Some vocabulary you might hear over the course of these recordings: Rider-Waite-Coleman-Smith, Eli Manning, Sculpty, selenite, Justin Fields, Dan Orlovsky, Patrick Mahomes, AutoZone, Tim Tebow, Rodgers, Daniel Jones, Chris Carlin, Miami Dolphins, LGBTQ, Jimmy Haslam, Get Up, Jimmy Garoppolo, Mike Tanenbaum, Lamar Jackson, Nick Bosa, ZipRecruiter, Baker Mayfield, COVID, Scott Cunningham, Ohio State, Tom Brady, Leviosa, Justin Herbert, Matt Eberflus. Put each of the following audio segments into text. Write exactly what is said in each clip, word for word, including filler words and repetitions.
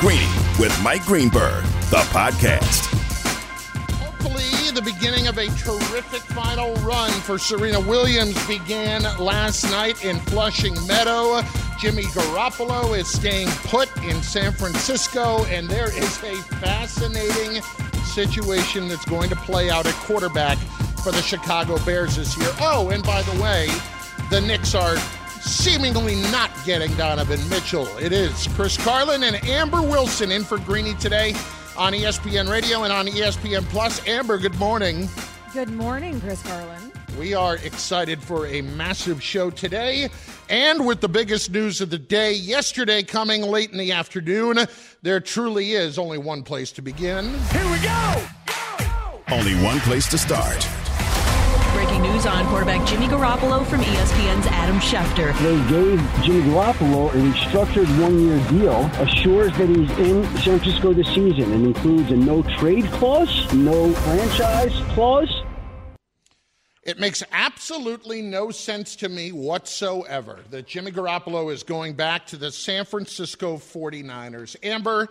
Greeny with Mike Greenberg, the podcast. Hopefully, the beginning of a terrific final run for Serena Williams began last night in Flushing Meadow. Jimmy Garoppolo is staying put in San Francisco, and there is a fascinating situation that's going to play out at quarterback for the Chicago Bears this year. Oh, and by the way, the Knicks are seemingly not getting Donovan Mitchell. It is Chris Carlin and Amber Wilson in for Greeny today on E S P N Radio and on E S P N Plus. Amber, good morning. Good morning, Chris Carlin. We are excited for a massive show today, and with the biggest news of the day yesterday coming late in the afternoon, there truly is only one place to begin. Here we go! go, go. Only one place to start. Breaking news on quarterback Jimmy Garoppolo from E S P N's Adam Schefter. They gave Jimmy Garoppolo a restructured one-year deal, assures that he's in San Francisco this season, and includes a no-trade clause, no franchise clause. It makes absolutely no sense to me whatsoever that Jimmy Garoppolo is going back to the San Francisco forty-niners. Amber,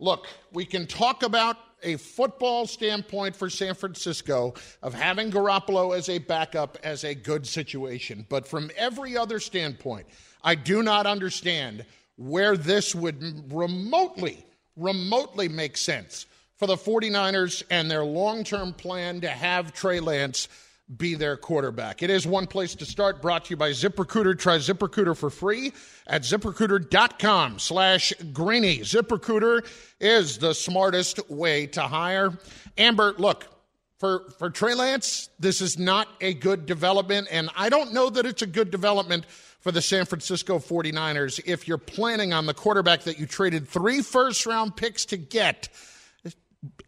look, we can talk about a football standpoint for San Francisco of having Garoppolo as a backup as a good situation. But from every other standpoint, I do not understand where this would remotely, remotely make sense for the forty-niners and their long-term plan to have Trey Lance be their quarterback. It is one place to start, brought to you by ZipRecruiter. Try ZipRecruiter for free at ZipRecruiter.com slash Greeny. ZipRecruiter is the smartest way to hire. Amber, look, for, for Trey Lance, this is not a good development, and I don't know that it's a good development for the San Francisco forty-niners if you're planning on the quarterback that you traded three first-round picks to get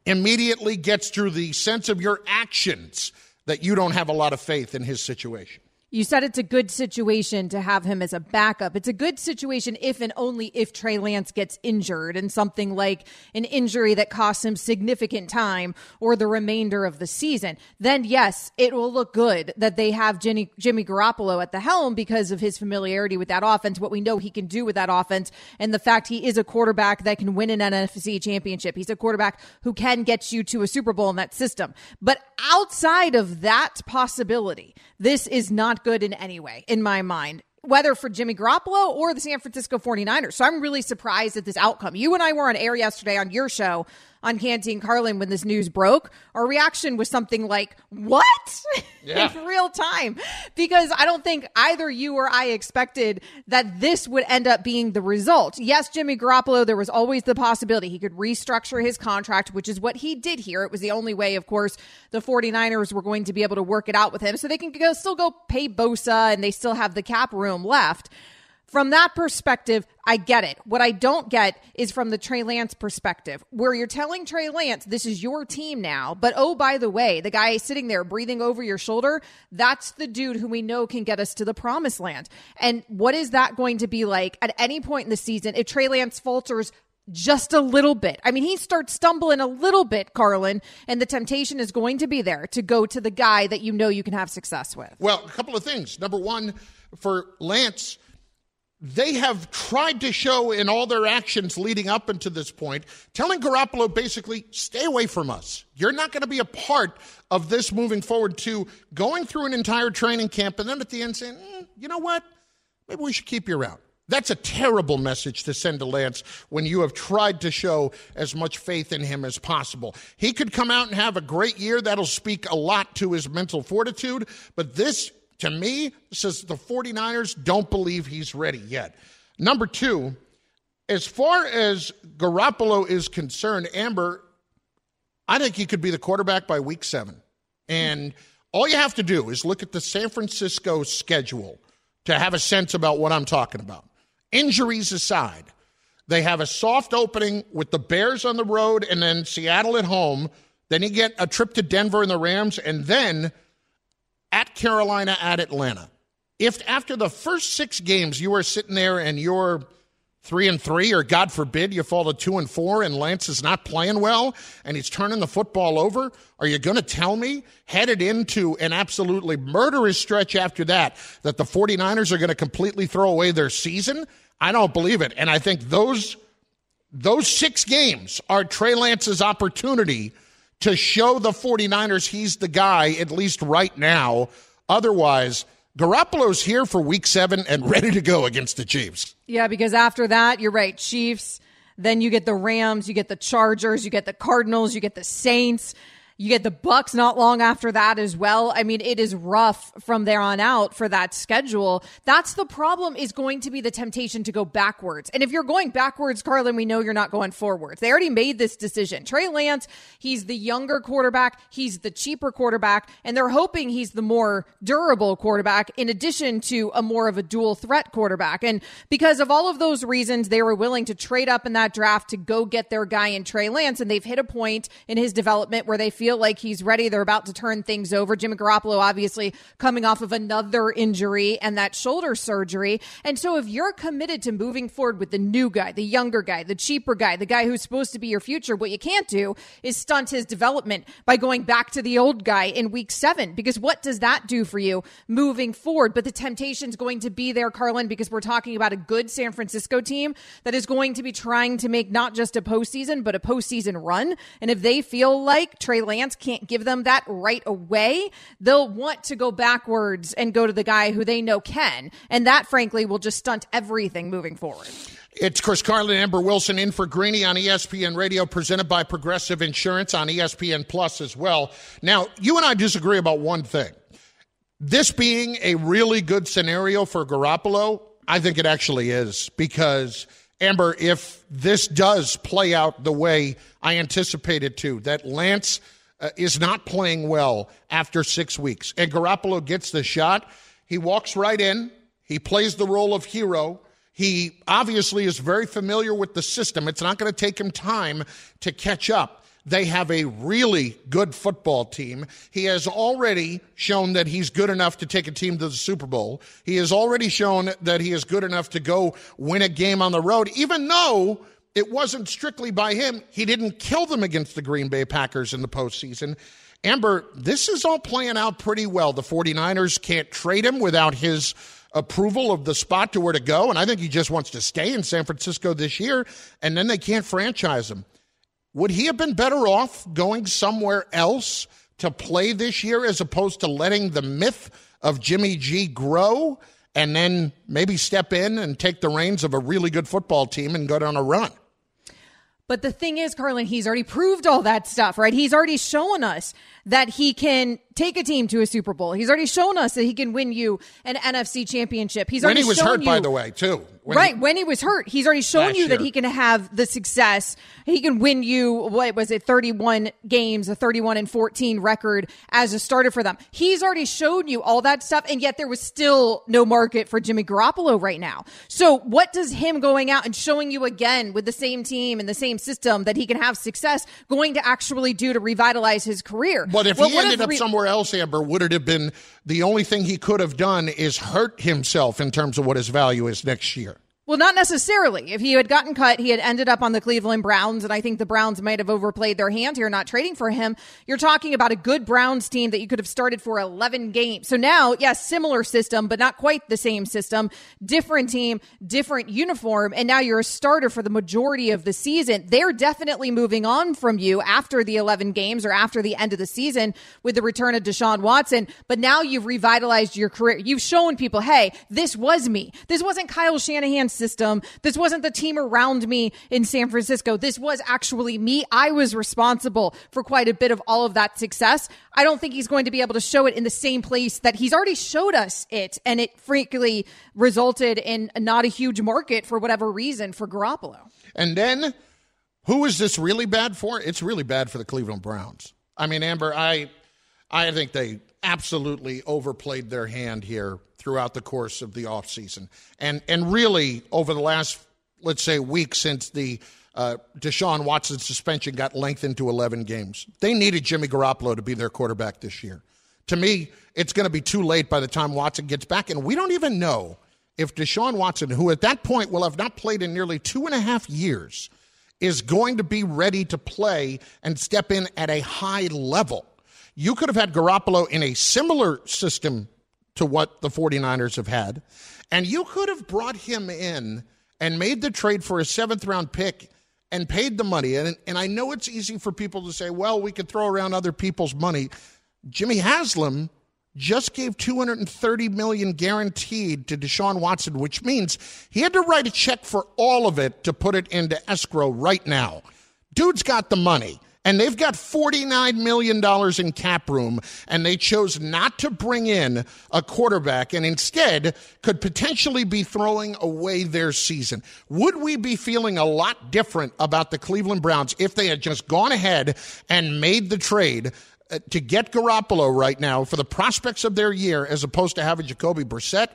immediately gets through the sense of your actions that you don't have a lot of faith in his situation. You said it's a good situation to have him as a backup. It's a good situation if and only if Trey Lance gets injured, and something like an injury that costs him significant time or the remainder of the season. Then, yes, it will look good that they have Jimmy, Jimmy Garoppolo at the helm because of his familiarity with that offense, what we know he can do with that offense, and the fact he is a quarterback that can win an N F C championship. He's a quarterback who can get you to a Super Bowl in that system. But outside of that possibility, this is not good in any way, in my mind, whether for Jimmy Garoppolo or the San Francisco forty-niners. So I'm really surprised at this outcome. You and I were on air yesterday on your show on Canty and Carlin when this news broke. Our reaction was something like, what? Yeah. In real time. Because I don't think either you or I expected that this would end up being the result. Yes, Jimmy Garoppolo, there was always the possibility he could restructure his contract, which is what he did here. It was the only way, of course, the forty-niners were going to be able to work it out with him. So they can go, still go pay Bosa, and they still have the cap room left. From that perspective, I get it. What I don't get is from the Trey Lance perspective, where you're telling Trey Lance, this is your team now. But oh, by the way, the guy sitting there breathing over your shoulder, that's the dude who we know can get us to the promised land. And what is that going to be like at any point in the season if Trey Lance falters just a little bit? I mean, he starts stumbling a little bit, Carlin, and the temptation is going to be there to go to the guy that you know you can have success with. Well, a couple of things. Number one, for Lance, they have tried to show in all their actions leading up until this point, telling Garoppolo basically, stay away from us. You're not going to be a part of this moving forward, to going through an entire training camp and then at the end saying, mm, you know what, maybe we should keep you around. That's a terrible message to send to Lance when you have tried to show as much faith in him as possible. He could come out and have a great year. That'll speak a lot to his mental fortitude, but this, to me, says the forty-niners don't believe he's ready yet. Number two, as far as Garoppolo is concerned, Amber, I think he could be the quarterback by week seven. And all you have to do is look at the San Francisco schedule to have a sense about what I'm talking about. Injuries aside, they have a soft opening with the Bears on the road and then Seattle at home. Then you get a trip to Denver and the Rams, and then at Carolina, at Atlanta. If after the first six games you are sitting there and you're three and three, or God forbid you fall to two and four and Lance is not playing well and he's turning the football over, are you going to tell me, headed into an absolutely murderous stretch after that, that the forty-niners are going to completely throw away their season? I don't believe it. And I think those Those six games are Trey Lance's opportunity to show the 49ers he's the guy, at least right now. Otherwise, Garoppolo's here for week seven and ready to go against the Chiefs. Yeah, because after that, you're right, Chiefs, then you get the Rams, you get the Chargers, you get the Cardinals, you get the Saints, you get the Bucks not long after that as well. I mean, it is rough from there on out for that schedule. That's the problem, is going to be the temptation to go backwards. And if you're going backwards, Carlin, we know you're not going forwards. They already made this decision. Trey Lance, he's the younger quarterback. He's the cheaper quarterback. And they're hoping he's the more durable quarterback in addition to a more of a dual threat quarterback. And because of all of those reasons, they were willing to trade up in that draft to go get their guy in Trey Lance. And they've hit a point in his development where they feel like he's ready. They're about to turn things over. Jimmy Garoppolo, obviously, coming off of another injury and that shoulder surgery. And so if you're committed to moving forward with the new guy, the younger guy, the cheaper guy, the guy who's supposed to be your future, what you can't do is stunt his development by going back to the old guy in week seven, because what does that do for you moving forward? But the temptation's going to be there, Carlin, because we're talking about a good San Francisco team that is going to be trying to make not just a postseason, but a postseason run. And if they feel like Trey Lance can't give them that right away, they'll want to go backwards and go to the guy who they know can. And that, frankly, will just stunt everything moving forward. It's Chris Carlin, Amber Wilson in for Greeny on E S P N Radio, presented by Progressive Insurance on E S P N Plus as well. Now, you and I disagree about one thing. This being a really good scenario for Garoppolo, I think it actually is, because Amber, if this does play out the way I anticipate it to, that Lance Uh, is not playing well after six weeks. And Garoppolo gets the shot. He walks right in. He plays the role of hero. He obviously is very familiar with the system. It's not going to take him time to catch up. They have a really good football team. He has already shown that he's good enough to take a team to the Super Bowl. He has already shown that he is good enough to go win a game on the road, even though it wasn't strictly by him. He didn't kill them against the Green Bay Packers in the postseason. Amber, this is all playing out pretty well. The 49ers can't trade him without his approval of the spot to where to go, and I think he just wants to stay in San Francisco this year, and then they can't franchise him. Would he have been better off going somewhere else to play this year as opposed to letting the myth of Jimmy G grow and then maybe step in and take the reins of a really good football team and go down a run? But the thing is, Carlin, he's already proved all that stuff, right? He's already shown us that he can take a team to a Super Bowl. He's already shown us that he can win you an N F C championship. He's when already he was shown hurt, you, by the way, too. When right, he, when he was hurt, he's already shown you year. that he can have the success. He can win you, what was it, thirty-one games, a thirty-one and fourteen record as a starter for them. He's already shown you all that stuff, and yet there was still no market for Jimmy Garoppolo right now. So what does him going out and showing you again with the same team and the same system that he can have success going to actually do to revitalize his career? But if well, he ended if re- up somewhere else, Amber, would it have been the only thing he could have done is hurt himself in terms of what his value is next year? Well, not necessarily. If he had gotten cut, he had ended up on the Cleveland Browns, and I think the Browns might have overplayed their hand here, not trading for him. You're talking about a good Browns team that you could have started for eleven games. So now, yes, similar system, but not quite the same system. Different team, different uniform, and now you're a starter for the majority of the season. They're definitely moving on from you after the eleven games or after the end of the season with the return of Deshaun Watson, but now you've revitalized your career. You've shown people, hey, this was me. This wasn't Kyle Shanahan's system. This wasn't the team around me in San Francisco. This was actually me. I was responsible for quite a bit of all of that success. I don't think he's going to be able to show it in the same place that he's already showed us it, and it frankly resulted in not a huge market for whatever reason for Garoppolo. And then, who is this really bad for? It's really bad for the Cleveland Browns. I mean, Amber, I, I think they absolutely overplayed their hand here throughout the course of the offseason. And and really, over the last, let's say, week since the uh, Deshaun Watson suspension got lengthened to eleven games, they needed Jimmy Garoppolo to be their quarterback this year. To me, it's going to be too late by the time Watson gets back, and we don't even know if Deshaun Watson, who at that point will have not played in nearly two and a half years, is going to be ready to play and step in at a high level. You could have had Garoppolo in a similar system to what the 49ers have had, and you could have brought him in and made the trade for a seventh round pick and paid the money. And, and I know it's easy for people to say, well, we could throw around other people's money. Jimmy Haslam just gave two hundred thirty million dollars guaranteed to Deshaun Watson, which means he had to write a check for all of it to put it into escrow right now. Dude's got the money, and they've got forty-nine million dollars in cap room, and they chose not to bring in a quarterback and instead could potentially be throwing away their season. Would we be feeling a lot different about the Cleveland Browns if they had just gone ahead and made the trade to get Garoppolo right now for the prospects of their year as opposed to having Jacoby Brissett?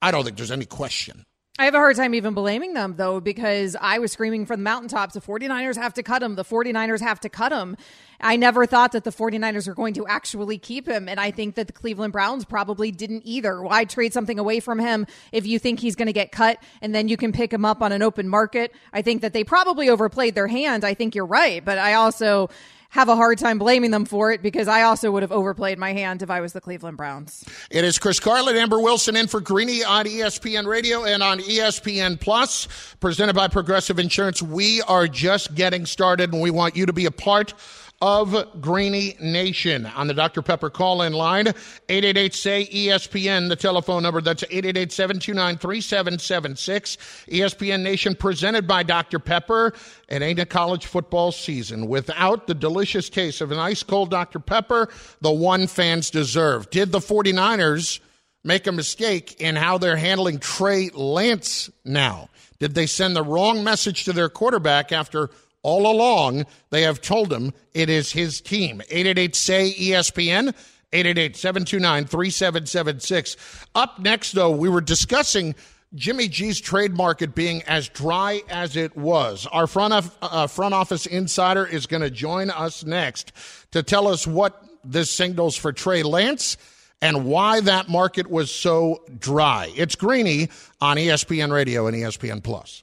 I don't think there's any question. I have a hard time even blaming them, though, because I was screaming from the mountaintops, the 49ers have to cut him. The 49ers have to cut him. I never thought that the 49ers were going to actually keep him, and I think that the Cleveland Browns probably didn't either. Why trade something away from him if you think he's going to get cut, and then you can pick him up on an open market? I think that they probably overplayed their hand. I think you're right, but I also have a hard time blaming them for it because I also would have overplayed my hand if I was the Cleveland Browns. It is Chris Carlin, Amber Wilson in for Greeny on E S P N Radio and on E S P N Plus, presented by Progressive Insurance. We are just getting started, and we want you to be a part of Greeny Nation on the Doctor Pepper call-in line, eight eight eight, S A Y, E S P N, the telephone number. That's eight eight eight, seven two nine, three seven seven six. E S P N Nation presented by Doctor Pepper. It ain't a college football season without the delicious taste of an ice-cold Doctor Pepper, the one fans deserve. Did the 49ers make a mistake in how they're handling Trey Lance now? Did they send the wrong message to their quarterback after all along, they have told him it is his team? eight eight eight, S A Y, E S P N, eight eight eight, seven two nine, three seven seven six. Up next, though, we were discussing Jimmy G's trade market being as dry as it was. Our front, of, uh, front office insider is going to join us next to tell us what this signals for Trey Lance and why that market was so dry. It's Greeny on E S P N Radio and E S P N Plus.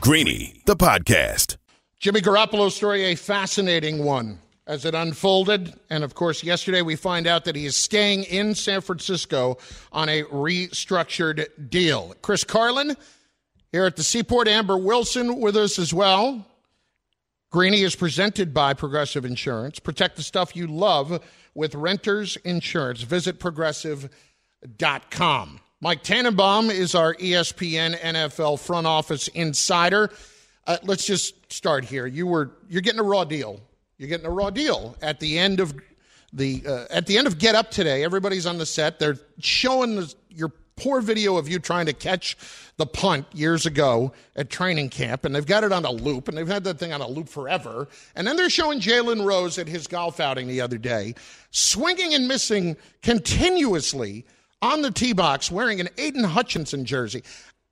Greeny, the podcast. Jimmy Garoppolo's story, a fascinating one as it unfolded. And, of course, yesterday we find out that he is staying in San Francisco on a restructured deal. Chris Carlin here at the Seaport. Amber Wilson with us as well. Greeny is presented by Progressive Insurance. Protect the stuff you love with Renters Insurance. Visit Progressive dot com. Mike Tanenbaum is our E S P N N F L front office insider. Uh, let's just start here. You were you're getting a raw deal. You're getting a raw deal at the end of the uh, at the end of Get Up today. Everybody's on the set. They're showing the, your poor video of you trying to catch the punt years ago at training camp, and they've got it on a loop, and they've had that thing on a loop forever. And then they're showing Jalen Rose at his golf outing the other day, swinging and missing continuously on the tee box, wearing an Aiden Hutchinson jersey.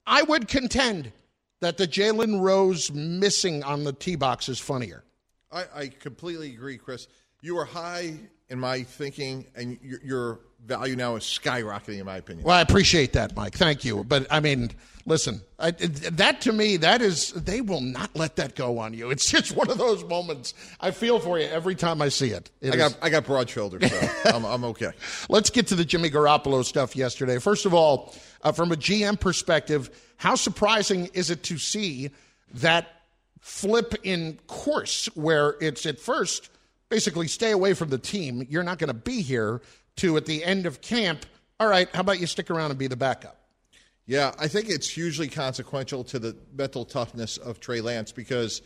I would contend that the Jalen Rose missing on the tee box is funnier. I, I completely agree, Chris. You were high in my thinking, and your, your value now is skyrocketing, in my opinion. Well, I appreciate that, Mike. Thank you. But, I mean, listen, I, that to me, that is, they will not let that go on you. It's just one of those moments. I feel for you every time I see it. it I got is... I got broad shoulders, so I'm, I'm okay. Let's get to the Jimmy Garoppolo stuff yesterday. First of all, uh, from a G M perspective, how surprising is it to see that flip in course where it's at first basically stay away from the team, you're not going to be here, to at the end of camp, all right, how about you stick around and be the backup? Yeah, I think it's hugely consequential to the mental toughness of Trey Lance because,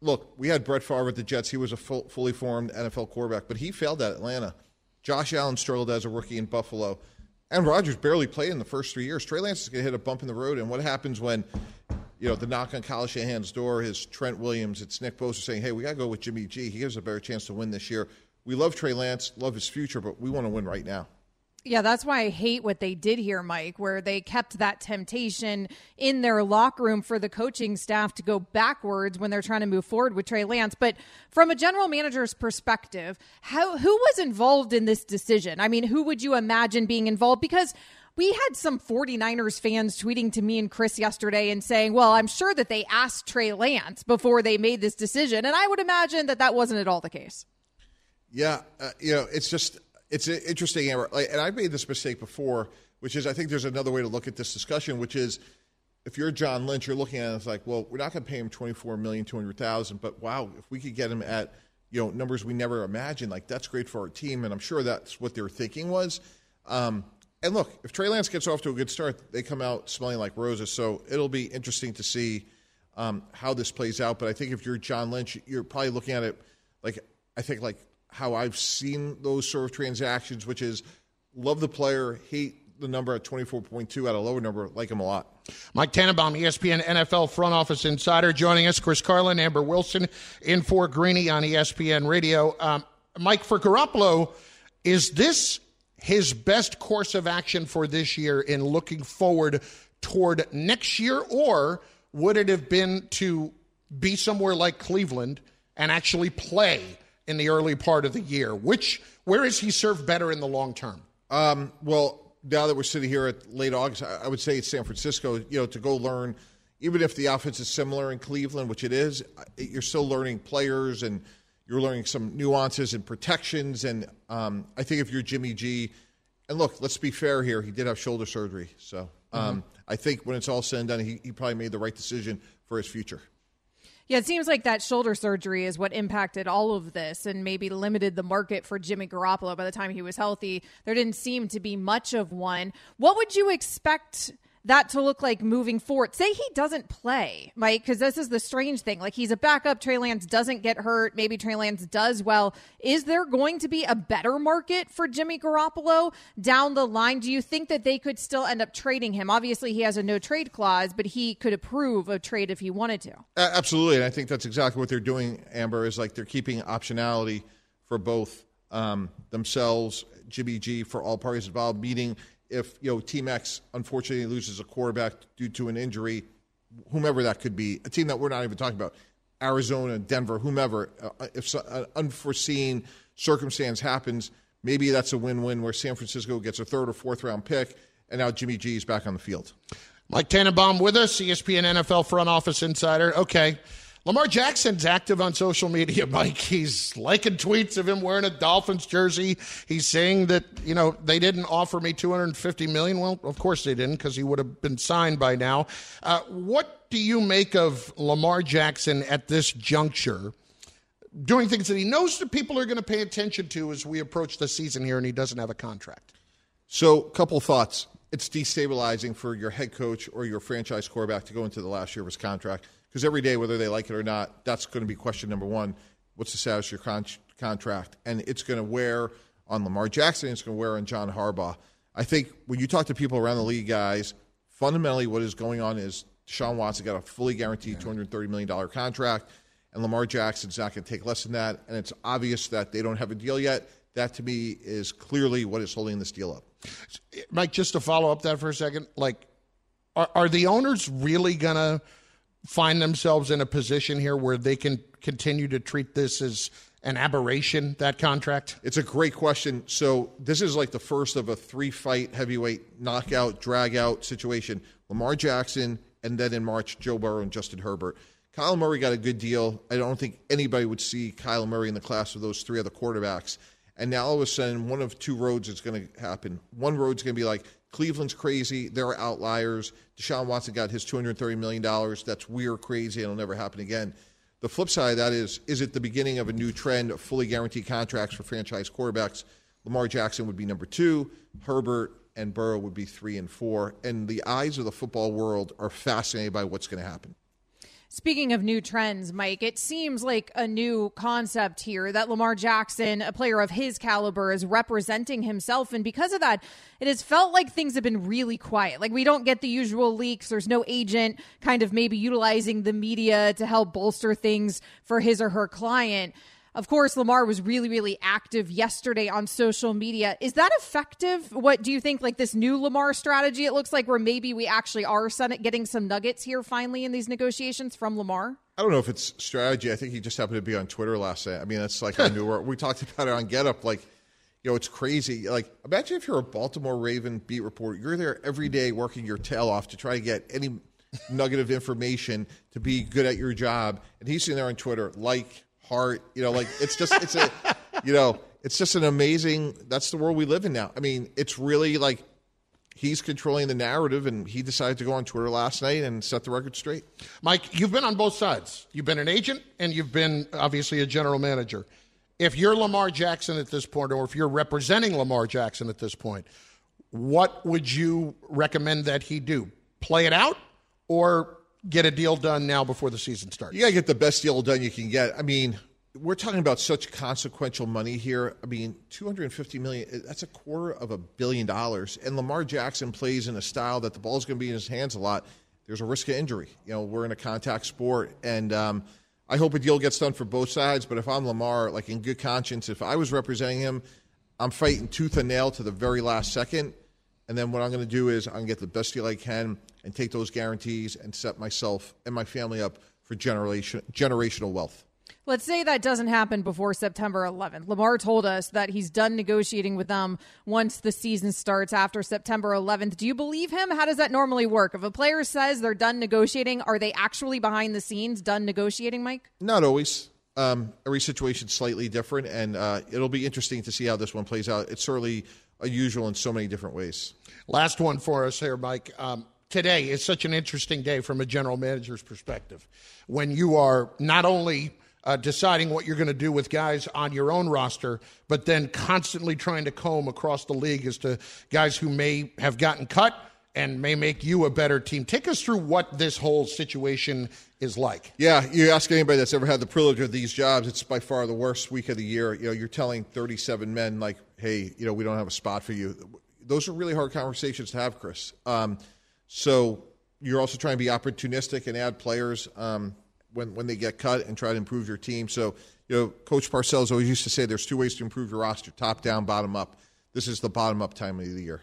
look, we had Brett Favre at the Jets. He was a full, fully formed N F L quarterback, but he failed at Atlanta. Josh Allen struggled as a rookie in Buffalo. And Rodgers barely played in the first three years. Trey Lance is going to hit a bump in the road, and what happens when – you know, the knock on Kyle Shanahan's door, his Trent Williams, it's Nick Bosa saying, hey, we got to go with Jimmy G. He gives us a better chance to win this year. We love Trey Lance, love his future, but we want to win right now. Yeah, that's why I hate what they did here, Mike, where they kept that temptation in their locker room for the coaching staff to go backwards when they're trying to move forward with Trey Lance. But from a general manager's perspective, how who was involved in this decision? I mean, who would you imagine being involved? Because we had some 49ers fans tweeting to me and Chris yesterday and saying, well, I'm sure that they asked Trey Lance before they made this decision. And I would imagine that that wasn't at all the case. Yeah. Uh, you know, it's just, it's interesting. Amber. And I made this mistake before, which is I think there's another way to look at this discussion, which is if you're John Lynch, you're looking at it, it's like, well, we're not going to pay him twenty-four million two hundred thousand dollars, but wow, if we could get him at, you know, numbers we never imagined, like that's great for our team. And I'm sure that's what their thinking was. Um, And look, if Trey Lance gets off to a good start, they come out smelling like roses. So it'll be interesting to see um, how this plays out. But I think if you're John Lynch, you're probably looking at it like I think like how I've seen those sort of transactions, which is love the player, hate the number at twenty-four point two at a lower number, like him a lot. Mike Tanenbaum, E S P N N F L front office insider, joining us. Chris Carlin, Amber Wilson, in for Greeny on E S P N Radio. Um, Mike, for Garoppolo, is this his best course of action for this year in looking forward toward next year, or would it have been to be somewhere like Cleveland and actually play in the early part of the year? Which, where is he served better in the long term? Um, well, now that we're sitting here at late August, I would say it's San Francisco, you know, to go learn, even if the offense is similar in Cleveland, which it is, you're still learning players and you're learning some nuances and protections, and um, I think if you're Jimmy G, and look, let's be fair here, he did have shoulder surgery, so um, mm-hmm. I think when it's all said and done, he, he probably made the right decision for his future. Yeah, it seems like that shoulder surgery is what impacted all of this and maybe limited the market for Jimmy Garoppolo. By the time he was healthy, there didn't seem to be much of one. What would you expect that to look like moving forward? Say he doesn't play, Mike, because this is the strange thing. Like, he's a backup. Trey Lance doesn't get hurt. Maybe Trey Lance does well. Is there going to be a better market for Jimmy Garoppolo down the line? Do you think that they could still end up trading him? Obviously, he has a no-trade clause, but he could approve of trade if he wanted to. Uh, absolutely, and I think that's exactly what they're doing, Amber, is like they're keeping optionality for both um, themselves, Jimmy G, for all parties involved, meeting – if, you know, Team X unfortunately loses a quarterback due to an injury, whomever that could be, a team that we're not even talking about, Arizona, Denver, whomever, uh, if so, an unforeseen circumstance happens, maybe that's a win-win where San Francisco gets a third or fourth round pick, and now Jimmy G is back on the field. Mike Tanenbaum with us, E S P N N F L front office insider. Okay. Lamar Jackson's active on social media, Mike. He's liking tweets of him wearing a Dolphins jersey. He's saying that, you know, they didn't offer me two hundred fifty million dollars. Well, of course they didn't, because he would have been signed by now. Uh, what do you make of Lamar Jackson at this juncture, doing things that he knows that people are going to pay attention to as we approach the season here, and he doesn't have a contract? So, couple thoughts. It's destabilizing for your head coach or your franchise quarterback to go into the last year of his contract. Because every day, whether they like it or not, that's going to be question number one. What's the status of your con- contract? And it's going to wear on Lamar Jackson. It's going to wear on John Harbaugh. I think when you talk to people around the league, guys, fundamentally what is going on is Deshaun Watson got a fully guaranteed two hundred thirty million dollars contract, and Lamar Jackson's not going to take less than that. And it's obvious that they don't have a deal yet. That, to me, is clearly what is holding this deal up. Mike, just to follow up that for a second, like, are, are the owners really going to – find themselves in a position here where they can continue to treat this as an aberration, that contract? It's a great question. So this is like the first of a three-fight heavyweight knockout, drag-out situation. Lamar Jackson, and then in March, Joe Burrow and Justin Herbert. Kyle Murray got a good deal. I don't think anybody would see Kyle Murray in the class of those three other quarterbacks. And now all of a sudden, one of two roads is going to happen. One road's going to be like, Cleveland's crazy. There are outliers. Deshaun Watson got his two hundred thirty million dollars. That's weird, crazy, and it'll never happen again. The flip side of that is, is it the beginning of a new trend of fully guaranteed contracts for franchise quarterbacks? Lamar Jackson would be number two. Herbert and Burrow would be three and four. And the eyes of the football world are fascinated by what's going to happen. Speaking of new trends, Mike, it seems like a new concept here that Lamar Jackson, a player of his caliber, is representing himself. And because of that, it has felt like things have been really quiet. Like we don't get the usual leaks. There's no agent kind of maybe utilizing the media to help bolster things for his or her client. Of course, Lamar was really, really active yesterday on social media. Is that effective? What do you think, like this new Lamar strategy? It looks like where maybe we actually are getting some nuggets here finally in these negotiations from Lamar. I don't know if it's strategy. I think he just happened to be on Twitter last night. I mean, that's like I knew we talked about it on Get Up. Like, you know, it's crazy. Like, imagine if you're a Baltimore Raven beat reporter. You're there every day working your tail off to try to get any nugget of information to be good at your job. And he's sitting there on Twitter like... heart, you know, like it's just, it's a, you know, it's just an amazing, that's the world we live in now. I mean, it's really like he's controlling the narrative, and he decided to go on Twitter last night and set the record straight. Mike, you've been on both sides. You've been an agent, and you've been obviously a general manager. If you're Lamar Jackson at this point, or if you're representing Lamar Jackson at this point, what would you recommend that he do? Play it out or get a deal done now before the season starts? You got to get the best deal done you can get. I mean, we're talking about such consequential money here. I mean, two hundred fifty million dollars, that's a quarter of a billion dollars. And Lamar Jackson plays in a style that the ball's going to be in his hands a lot. There's a risk of injury. You know, we're in a contact sport. And um, I hope a deal gets done for both sides. But if I'm Lamar, like in good conscience, if I was representing him, I'm fighting tooth and nail to the very last second. And then what I'm going to do is I'm going to get the best deal I can and take those guarantees and set myself and my family up for generation, generational wealth. Let's say that doesn't happen before September eleventh. Lamar told us that he's done negotiating with them once the season starts after September eleventh. Do you believe him? How does that normally work? If a player says they're done negotiating, are they actually behind the scenes done negotiating, Mike? Not always. Um, every situation's slightly different, and uh, it'll be interesting to see how this one plays out. It's certainly unusual in so many different ways. Last one for us here, Mike. Um, today is such an interesting day from a general manager's perspective, when you are not only uh, deciding what you're going to do with guys on your own roster, but then constantly trying to comb across the league as to guys who may have gotten cut and may make you a better team. Take us through what this whole situation is like. Yeah, you ask anybody that's ever had the privilege of these jobs, it's by far the worst week of the year. You know, you're telling thirty-seven men, like, hey, you know, we don't have a spot for you. Those are really hard conversations to have, Chris. Um, so you're also trying to be opportunistic and add players um, when, when they get cut and try to improve your team. So, you know, Coach Parcells always used to say there's two ways to improve your roster, top down, bottom up. This is the bottom up time of the year.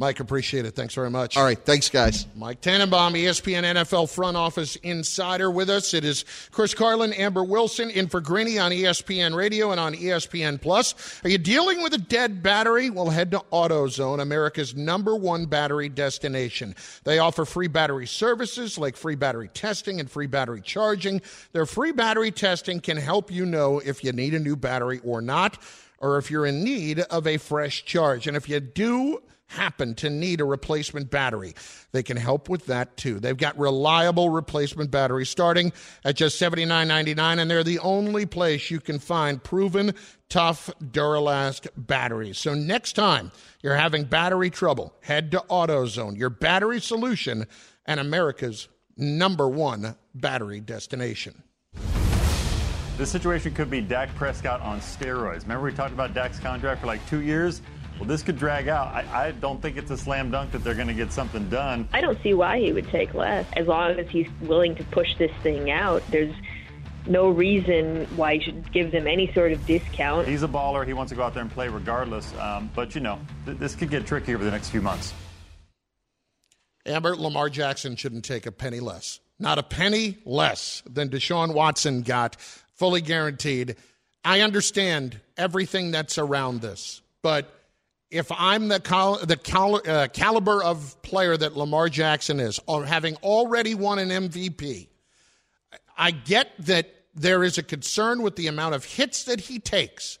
Mike, appreciate it. Thanks very much. All right. Thanks, guys. Mike Tanenbaum, E S P N N F L Front Office Insider with us. It is Chris Carlin, Amber Wilson, in for Greeny on E S P N Radio and on E S P N Plus. Are you dealing with a dead battery? Well, head to AutoZone, America's number one battery destination. They offer free battery services like free battery testing and free battery charging. Their free battery testing can help you know if you need a new battery or not, or if you're in need of a fresh charge. And if you do happen to need a replacement battery, they can help with that too. They've got reliable replacement batteries starting at just seventy-nine ninety-nine, and they're the only place you can find proven tough Duralast batteries. So next time you're having battery trouble, head to AutoZone, your battery solution and America's number one battery destination. This situation could be Dak Prescott on steroids. Remember we talked about Dak's contract for like two years? Well, this could drag out. I, I don't think it's a slam dunk that they're going to get something done. I don't see why he would take less. As long as he's willing to push this thing out, there's no reason why you should give them any sort of discount. He's a baller. He wants to go out there and play regardless. Um, but, you know, th- this could get tricky over the next few months. Amber, Lamar Jackson shouldn't take a penny less. Not a penny less than Deshaun Watson got, fully guaranteed. I understand everything that's around this, but if I'm the cal- the cal- uh, caliber of player that Lamar Jackson is, or having already won an M V P, I get that there is a concern with the amount of hits that he takes.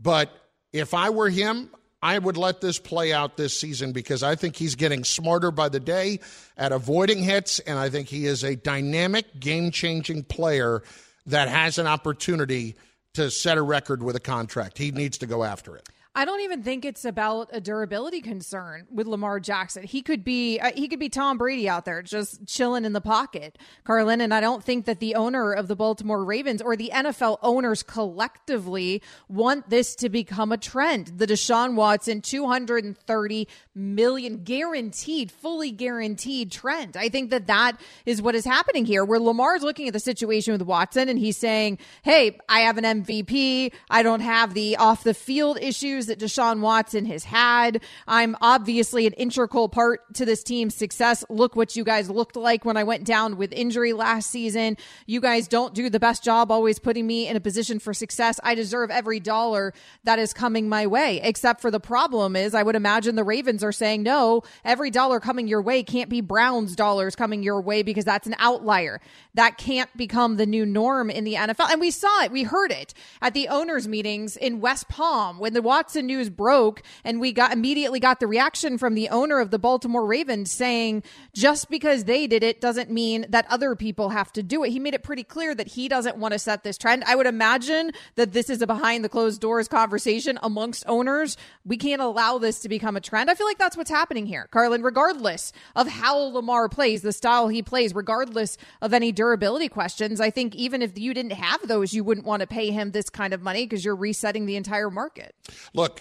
But if I were him, I would let this play out this season, because I think he's getting smarter by the day at avoiding hits, and I think he is a dynamic, game-changing player that has an opportunity to set a record with a contract. He needs to go after it. I don't even think it's about a durability concern with Lamar Jackson. He could be uh, he could be Tom Brady out there just chilling in the pocket, Carlin. And I don't think that the owner of the Baltimore Ravens or the N F L owners collectively want this to become a trend. The Deshaun Watson two hundred thirty million dollars guaranteed, fully guaranteed trend. I think that that is what is happening here, where Lamar's looking at the situation with Watson and he's saying, hey, I have an M V P. I don't have the off-the-field issues that Deshaun Watson has had. I'm obviously an integral part to this team's success. Look what you guys looked like when I went down with injury last season. You guys don't do the best job always putting me in a position for success. I deserve every dollar that is coming my way, except for the problem is I would imagine the Ravens are saying, no, every dollar coming your way can't be Browns dollars coming your way, because that's an outlier. That can't become the new norm in the N F L. And we saw it. We heard it at the owners' meetings in West Palm when the Watson The news broke, and we got immediately got the reaction from the owner of the Baltimore Ravens saying, just because they did it doesn't mean that other people have to do it. He made it pretty clear that he doesn't want to set this trend. I would imagine that this is a behind the closed doors conversation amongst owners. We can't allow this to become a trend. I feel like that's what's happening here, Carlin, regardless of how Lamar plays, the style he plays, regardless of any durability questions. I think even if you didn't have those, you wouldn't want to pay him this kind of money, because you're resetting the entire market. Look, Look,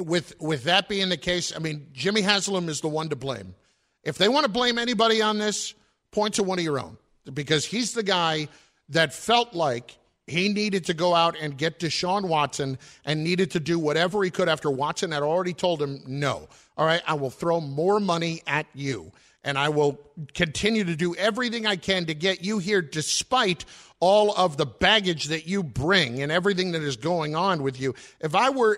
with with that being the case, I mean, Jimmy Haslam is the one to blame. If they want to blame anybody on this, point to one of your own, because he's the guy that felt like he needed to go out and get Deshaun Watson and needed to do whatever he could after Watson had already told him, no, all right, I will throw more money at you, and I will continue to do everything I can to get you here despite all of the baggage that you bring and everything that is going on with you. If I were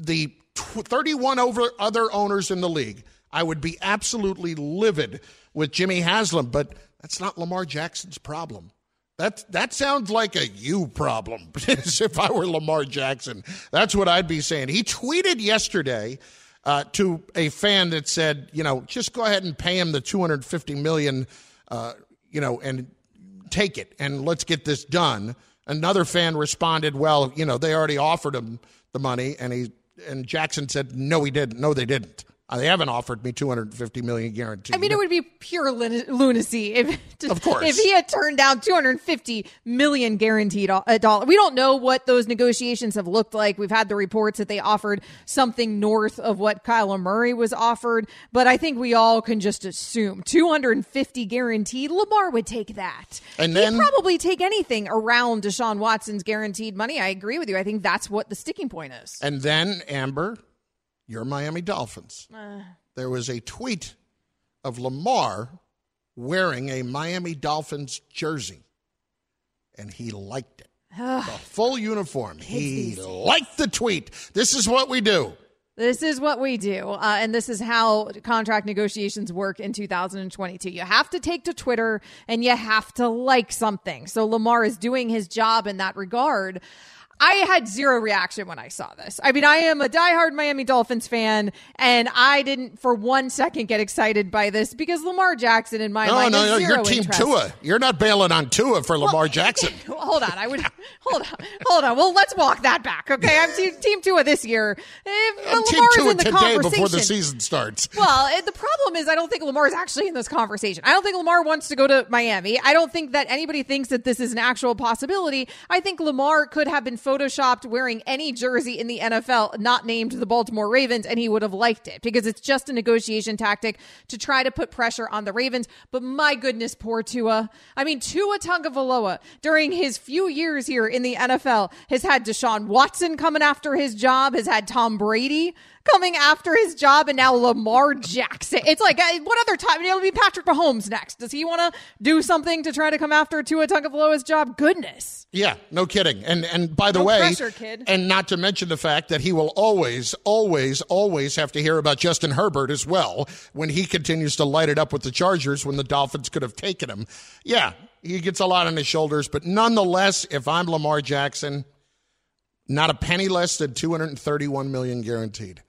the thirty-one over other owners in the league, I would be absolutely livid with Jimmy Haslam, but that's not Lamar Jackson's problem. That, that sounds like a you problem. If I were Lamar Jackson, that's what I'd be saying. He tweeted yesterday uh, to a fan that said, you know, just go ahead and pay him the two hundred fifty million dollars, uh, you know, and take it, and let's get this done. Another fan responded, well, you know, they already offered him the money, and he And Jackson said, no, he didn't. No, they didn't. They haven't offered me two hundred fifty million dollars guaranteed. I mean, it would be pure lunacy if, of course, if he had turned down two hundred fifty million dollars guaranteed a dollar. We don't know what those negotiations have looked like. We've had the reports that they offered something north of what Kyle Murray was offered, but I think we all can just assume two hundred fifty guaranteed. Lamar would take that. And then, he'd probably take anything around Deshaun Watson's guaranteed money. I agree with you. I think that's what the sticking point is. And then, Amber, your Miami Dolphins. Uh, there was a tweet of Lamar wearing a Miami Dolphins jersey, and he liked it. Uh, the full uniform. He liked the tweet. This is what we do. This is what we do, uh, and this is how contract negotiations work in two thousand twenty-two. You have to take to Twitter, and you have to like something. So Lamar is doing his job in that regard. I had zero reaction when I saw this. I mean, I am a diehard Miami Dolphins fan, and I didn't for one second get excited by this, because Lamar Jackson, in my no, mind, no, no, zero interest. No, no, no, you're Team Tua. You're not bailing on Tua for well, Lamar Jackson. Hold on, I would hold on, hold on. Well, let's walk that back, okay? I'm Team, team Tua this year. If I'm Team Lamar's Tua in the today before the season starts. Well, the problem is I don't think Lamar is actually in this conversation. I don't think Lamar wants to go to Miami. I don't think that anybody thinks that this is an actual possibility. I think Lamar could have been photoshopped wearing any jersey in the N F L not named the Baltimore Ravens, and he would have liked it, because it's just a negotiation tactic to try to put pressure on the Ravens. But my goodness, poor Tua. I mean, Tua Tagovailoa during his few years here in the N F L has had Deshaun Watson coming after his job, has had Tom Brady coming after his job, and now Lamar Jackson. It's like, what other time? It'll be Patrick Mahomes next. Does he want to do something to try to come after Tua Tagovailoa's job? Goodness. Yeah, no kidding. And and by the no way, pressure, kid. And not to mention the fact that he will always, always, always have to hear about Justin Herbert as well when he continues to light it up with the Chargers when the Dolphins could have taken him. Yeah, he gets a lot on his shoulders, but nonetheless, if I'm Lamar Jackson, not a penny less than two hundred thirty-one million dollars guaranteed.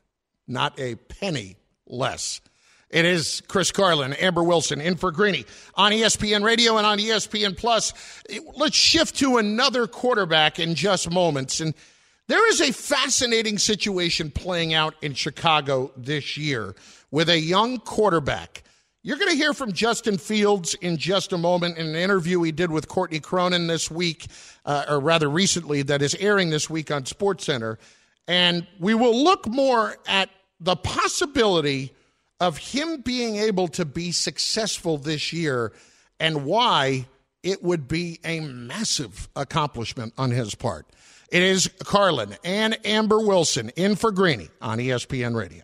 Not a penny less. It is Chris Carlin, Amber Wilson, in for Greeny on E S P N Radio and on E S P N Plus. Let's shift to another quarterback in just moments. And there is a fascinating situation playing out in Chicago this year with a young quarterback. You're going to hear from Justin Fields in just a moment in an interview he did with Courtney Cronin this week, uh, or rather recently, that is airing this week on SportsCenter. And we will look more at the possibility of him being able to be successful this year and why it would be a massive accomplishment on his part. It is Carlin and Amber Wilson in for Greeny on E S P N Radio.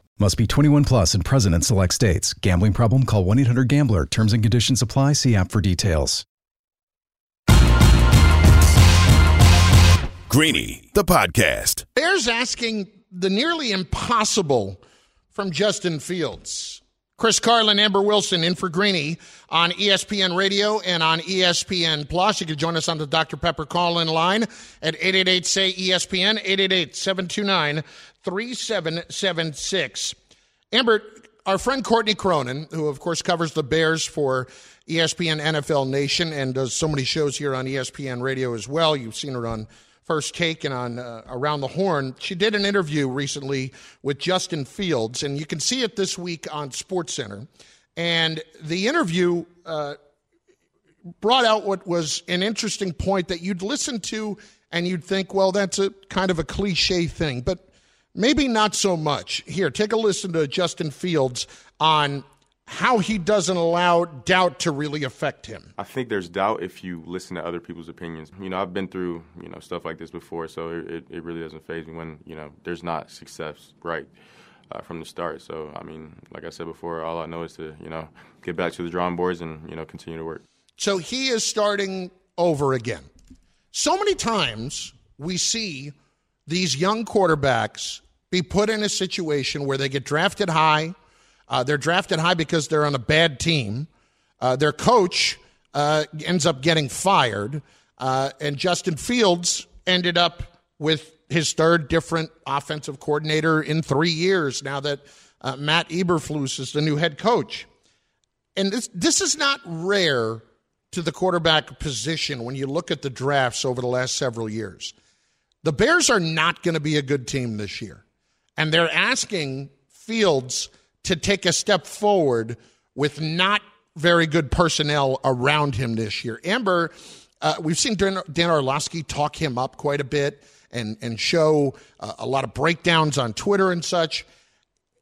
Must be twenty-one plus and present in select states. Gambling problem? Call one eight hundred gambler. Terms and conditions apply. See app for details. Greeny, the podcast. Bears asking the nearly impossible from Justin Fields. Chris Carlin, Amber Wilson, in for Greeny on E S P N Radio and on E S P N Plus. You can join us on the Doctor Pepper call-in line at eight eight eight say E S P N, eight eight eight seven two nine three seven seven six. Amber, our friend Courtney Cronin, who of course covers the Bears for E S P N N F L Nation and does so many shows here on E S P N Radio as well. You've seen her on First Take and on uh, Around the Horn. She did an interview recently with Justin Fields, and you can see it this week on SportsCenter. And the interview uh, brought out what was an interesting point that you'd listen to and you'd think, well, that's a kind of a cliche thing, but maybe not so much. Here, take a listen to Justin Fields on how he doesn't allow doubt to really affect him. I think there's doubt if you listen to other people's opinions. You know, I've been through, you know, stuff like this before, so it, it really doesn't faze me when, you know, there's not success right uh, from the start. So, I mean, like I said before, all I know is to, you know, get back to the drawing boards and, you know, continue to work. So he is starting over again. So many times we see these young quarterbacks be put in a situation where they get drafted high. Uh, they're drafted high because they're on a bad team. Uh, their coach uh, ends up getting fired. Uh, and Justin Fields ended up with his third different offensive coordinator in three years now that uh, Matt Eberflus is the new head coach. And this this is not rare to the quarterback position when you look at the drafts over the last several years. The Bears are not going to be a good team this year, and they're asking Fields to take a step forward with not very good personnel around him this year. Amber, uh, we've seen Dan Orlovsky talk him up quite a bit and, and show uh, a lot of breakdowns on Twitter and such.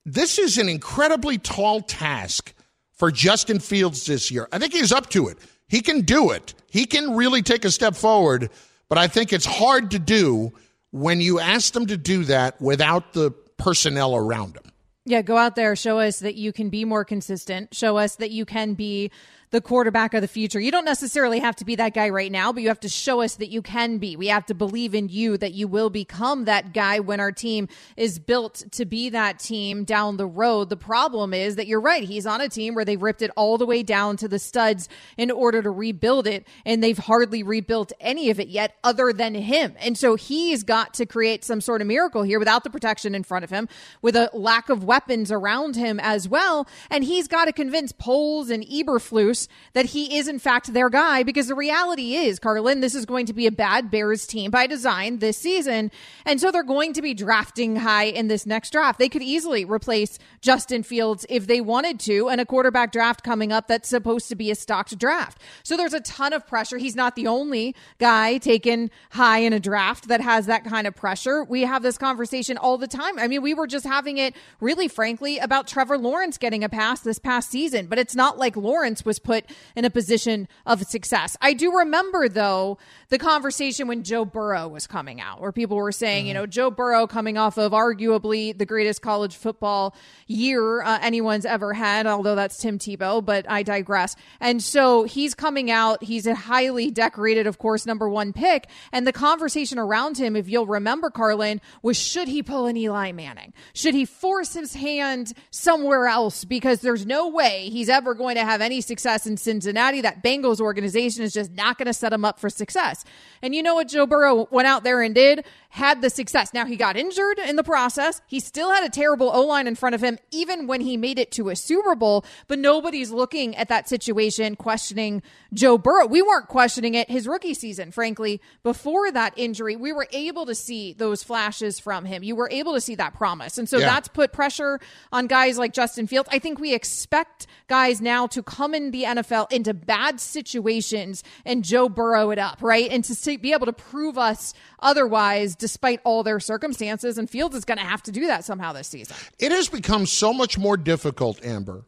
This is an incredibly tall task for Justin Fields this year. I think he's up to it. He can do it. He can really take a step forward. But I think it's hard to do when you ask them to do that without the personnel around them. Yeah, go out there, show us that you can be more consistent, show us that you can be the quarterback of the future. You don't necessarily have to be that guy right now, but you have to show us that you can be. We have to believe in you that you will become that guy when our team is built to be that team down the road. The problem is that you're right. He's on a team where they ripped it all the way down to the studs in order to rebuild it, and they've hardly rebuilt any of it yet other than him. And so he's got to create some sort of miracle here without the protection in front of him, with a lack of weapons around him as well. And he's got to convince Poles and Eberflus players that he is, in fact, their guy, because the reality is, Carlin, this is going to be a bad Bears team by design this season. And so they're going to be drafting high in this next draft. They could easily replace Justin Fields if they wanted to, and a quarterback draft coming up that's supposed to be a stocked draft. So there's a ton of pressure. He's not the only guy taken high in a draft that has that kind of pressure. We have this conversation all the time. I mean, we were just having it, really frankly, about Trevor Lawrence getting a pass this past season, but it's not like Lawrence was put in a position of success. I do remember, though, the conversation when Joe Burrow was coming out, where people were saying, mm-hmm. you know, Joe Burrow coming off of arguably the greatest college football year uh, anyone's ever had, although that's Tim Tebow, but I digress. And so he's coming out. He's a highly decorated, of course, number one pick. And the conversation around him, if you'll remember, Carlin, was should he pull an Eli Manning? Should he force his hand somewhere else? Because there's no way he's ever going to have any success in Cincinnati. That Bengals organization is just not going to set him up for success. And you know what Joe Burrow went out there and did? Had the success. Now, he got injured in the process. He still had a terrible O-line in front of him, even when he made it to a Super Bowl. But nobody's looking at that situation questioning Joe Burrow. We weren't questioning it his rookie season, frankly. Before that injury, we were able to see those flashes from him. You were able to see that promise. And so yeah. that's put pressure on guys like Justin Fields. I think we expect guys now to come in the N F L into bad situations and Joe Burrow it up, right? And to be able to prove us otherwise despite all their circumstances. And Fields is going to have to do that somehow this season. It has become so much more difficult, Amber,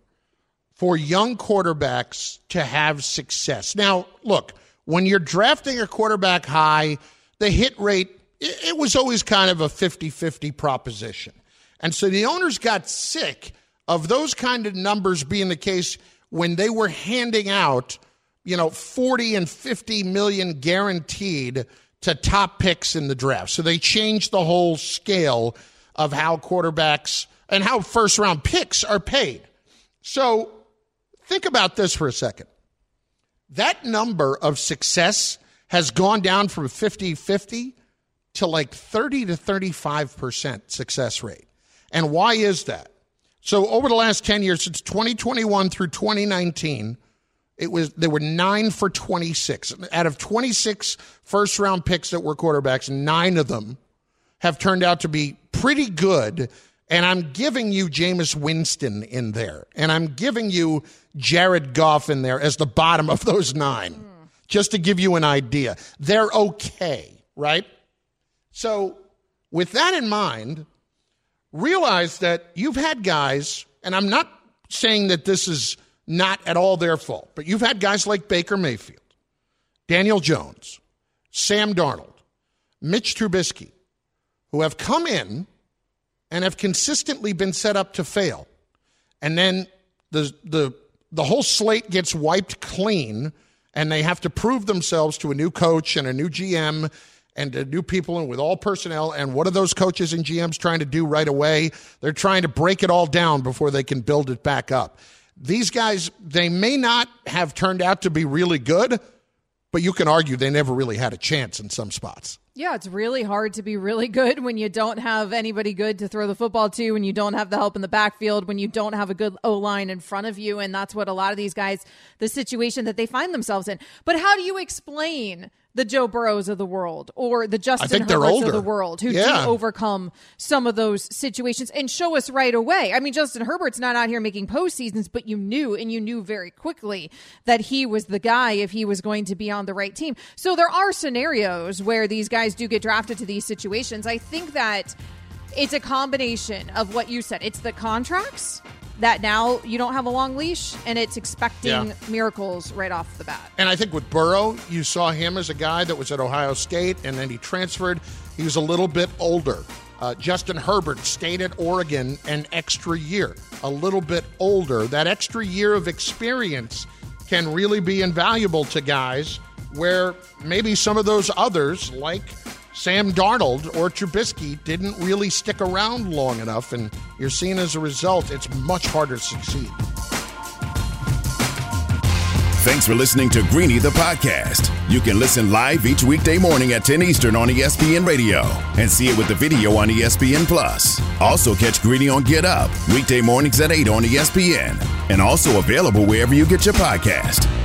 for young quarterbacks to have success. Now, look, when you're drafting a quarterback high, the hit rate, it was always kind of a fifty-fifty proposition. And so the owners got sick of those kind of numbers being the case when they were handing out, you know, forty and fifty million guaranteed to top picks in the draft. So they changed the whole scale of how quarterbacks and how first round picks are paid. So think about this for a second. That number of success has gone down from fifty-fifty to like thirty to thirty-five percent success rate. And why is that? So over the last ten years, since twenty twenty-one through twenty nineteen, it was there were nine for twenty-six. Out of twenty-six first-round picks that were quarterbacks, nine of them have turned out to be pretty good. And I'm giving you Jameis Winston in there. And I'm giving you Jared Goff in there as the bottom of those nine, mm. just to give you an idea. They're okay, right? So with that in mind, realize that you've had guys, and I'm not saying that this is not at all their fault, but you've had guys like Baker Mayfield, Daniel Jones, Sam Darnold, Mitch Trubisky, who have come in and have consistently been set up to fail. And then the the the whole slate gets wiped clean, and they have to prove themselves to a new coach and a new G M and to new people and with all personnel. And what are those coaches and G Ms trying to do right away? They're trying to break it all down before they can build it back up. These guys, they may not have turned out to be really good, but you can argue they never really had a chance in some spots. Yeah, it's really hard to be really good when you don't have anybody good to throw the football to, when you don't have the help in the backfield, when you don't have a good O-line in front of you. And that's what a lot of these guys, the situation that they find themselves in. But how do you explain the Joe Burrows of the world or the Justin Herberts of the world who yeah. did overcome some of those situations and show us right away? I mean, Justin Herbert's not out here making postseasons, but you knew, and you knew very quickly that he was the guy if he was going to be on the right team. So there are scenarios where these guys do get drafted to these situations. I think that it's a combination of what you said. It's the contracts that now you don't have a long leash, and it's expecting yeah. miracles right off the bat. And I think with Burrow, you saw him as a guy that was at Ohio State, and then he transferred. He was a little bit older. Uh, Justin Herbert stayed at Oregon an extra year, a little bit older. That extra year of experience can really be invaluable to guys where maybe some of those others, like Sam Darnold or Trubisky, didn't really stick around long enough, and you're seeing as a result, it's much harder to succeed. Thanks for listening to Greeny, the podcast. You can listen live each weekday morning at ten Eastern on E S P N Radio and see it with the video on E S P N Plus. Also catch Greeny on Get Up weekday mornings at eight on E S P N and also available wherever you get your podcast.